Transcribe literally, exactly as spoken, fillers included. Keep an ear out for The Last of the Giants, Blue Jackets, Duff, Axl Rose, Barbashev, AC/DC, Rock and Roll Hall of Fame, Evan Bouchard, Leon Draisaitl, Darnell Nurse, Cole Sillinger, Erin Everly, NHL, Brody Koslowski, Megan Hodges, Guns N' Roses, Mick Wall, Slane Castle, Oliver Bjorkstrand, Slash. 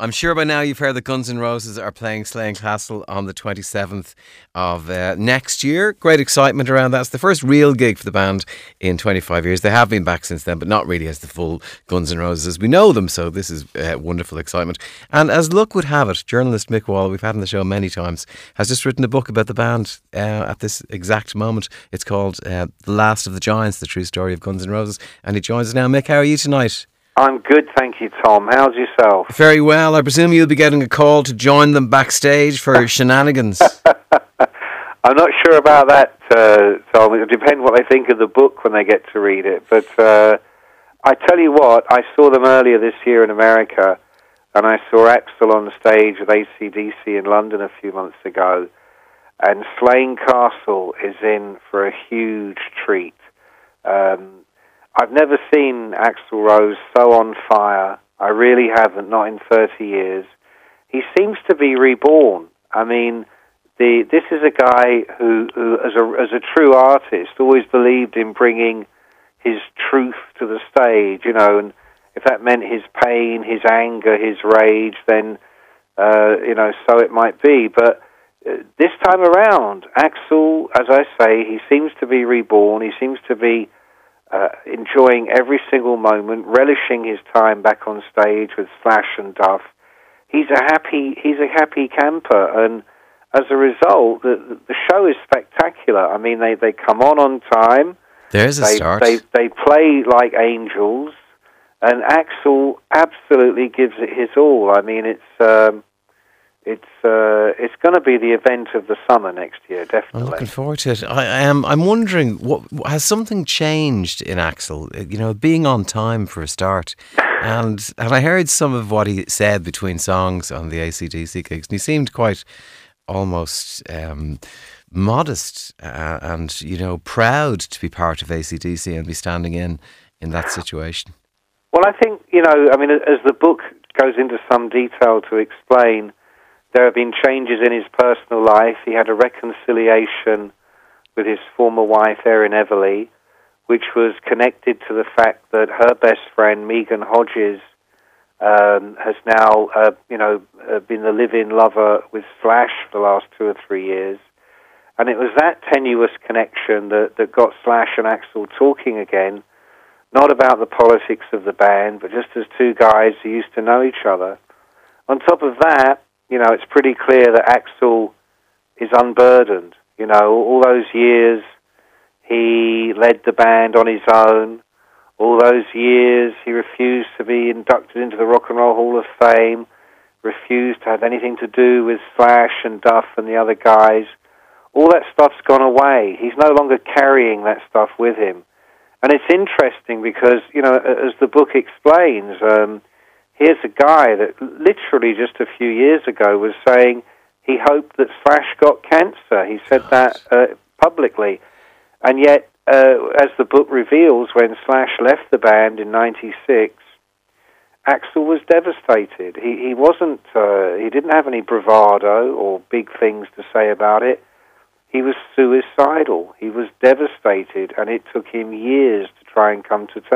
I'm sure by now you've heard that Guns N' Roses are playing Slane Castle on the twenty-seventh of uh, next year. Great excitement around that. It's the first real gig for the band in twenty-five years. They have been back since then, but not really as the full Guns N' Roses as we know them. So this is uh, wonderful excitement. And as luck would have it, journalist Mick Wall, we've had on the show many times, has just written a book about the band uh, at this exact moment. It's called uh, The Last of the Giants, The True Story of Guns N' Roses. And he joins us now. Mick, how are you tonight? I'm good, thank you, Tom. How's yourself? Very well. I presume you'll be getting a call to join them backstage for shenanigans. I'm not sure about that, uh, Tom. It'll depend what they think of the book when they get to read it. But uh, I tell you what, I saw them earlier this year in America, and I saw Axl on stage with A C D C in London a few months ago. And Slane Castle is in for a huge treat. Um I've never seen Axl Rose so on fire. I really haven't, not in thirty years. He seems to be reborn. I mean, the this is a guy who, who as a as a true artist, always believed in bringing his truth to the stage, you know, and if that meant his pain, his anger, his rage, then, uh, you know, so it might be. But uh, this time around, Axl, as I say, he seems to be reborn. He seems to be Uh, enjoying every single moment, relishing his time back on stage with Slash and Duff. He's a happy, he's a happy camper, and as a result, the, the show is spectacular. I mean, they, they come on on time. There's a they, start. They, they play like angels, and Axl absolutely gives it his all. I mean, it's... Um, It's uh, it's going to be the event of the summer next year, definitely. I'm looking forward to it. I am. Um, I'm wondering, what has something changed in Axl? You know, being on time for a start, and and I heard some of what he said between songs on the A C D C gigs, and he seemed quite almost um, modest uh, and you know proud to be part of A C D C and be standing in in that situation. Well, I think you know. I mean, as the book goes into some detail to explain, there have been changes in his personal life. He had a reconciliation with his former wife, Erin Everly, which was connected to the fact that her best friend, Megan Hodges, um, has now, uh, you know, uh, been the live-in lover with Slash for the last two or three years. And it was that tenuous connection that, that got Slash and Axl talking again, not about the politics of the band, but just as two guys who used to know each other. On top of that, you know, it's pretty clear that Axl is unburdened. You know, all those years he led the band on his own. All those years he refused to be inducted into the Rock and Roll Hall of Fame, refused to have anything to do with Slash and Duff and the other guys. All that stuff's gone away. He's no longer carrying that stuff with him. And it's interesting because, you know, as the book explains, um, here's a guy that literally just a few years ago was saying he hoped that Slash got cancer. He said that uh, publicly. And yet, uh, as the book reveals, when Slash left the band in ninety-six, Axl was devastated. He, he wasn't, uh, he didn't have any bravado or big things to say about it. He was suicidal. He was devastated, and it took him years to try and come to terms.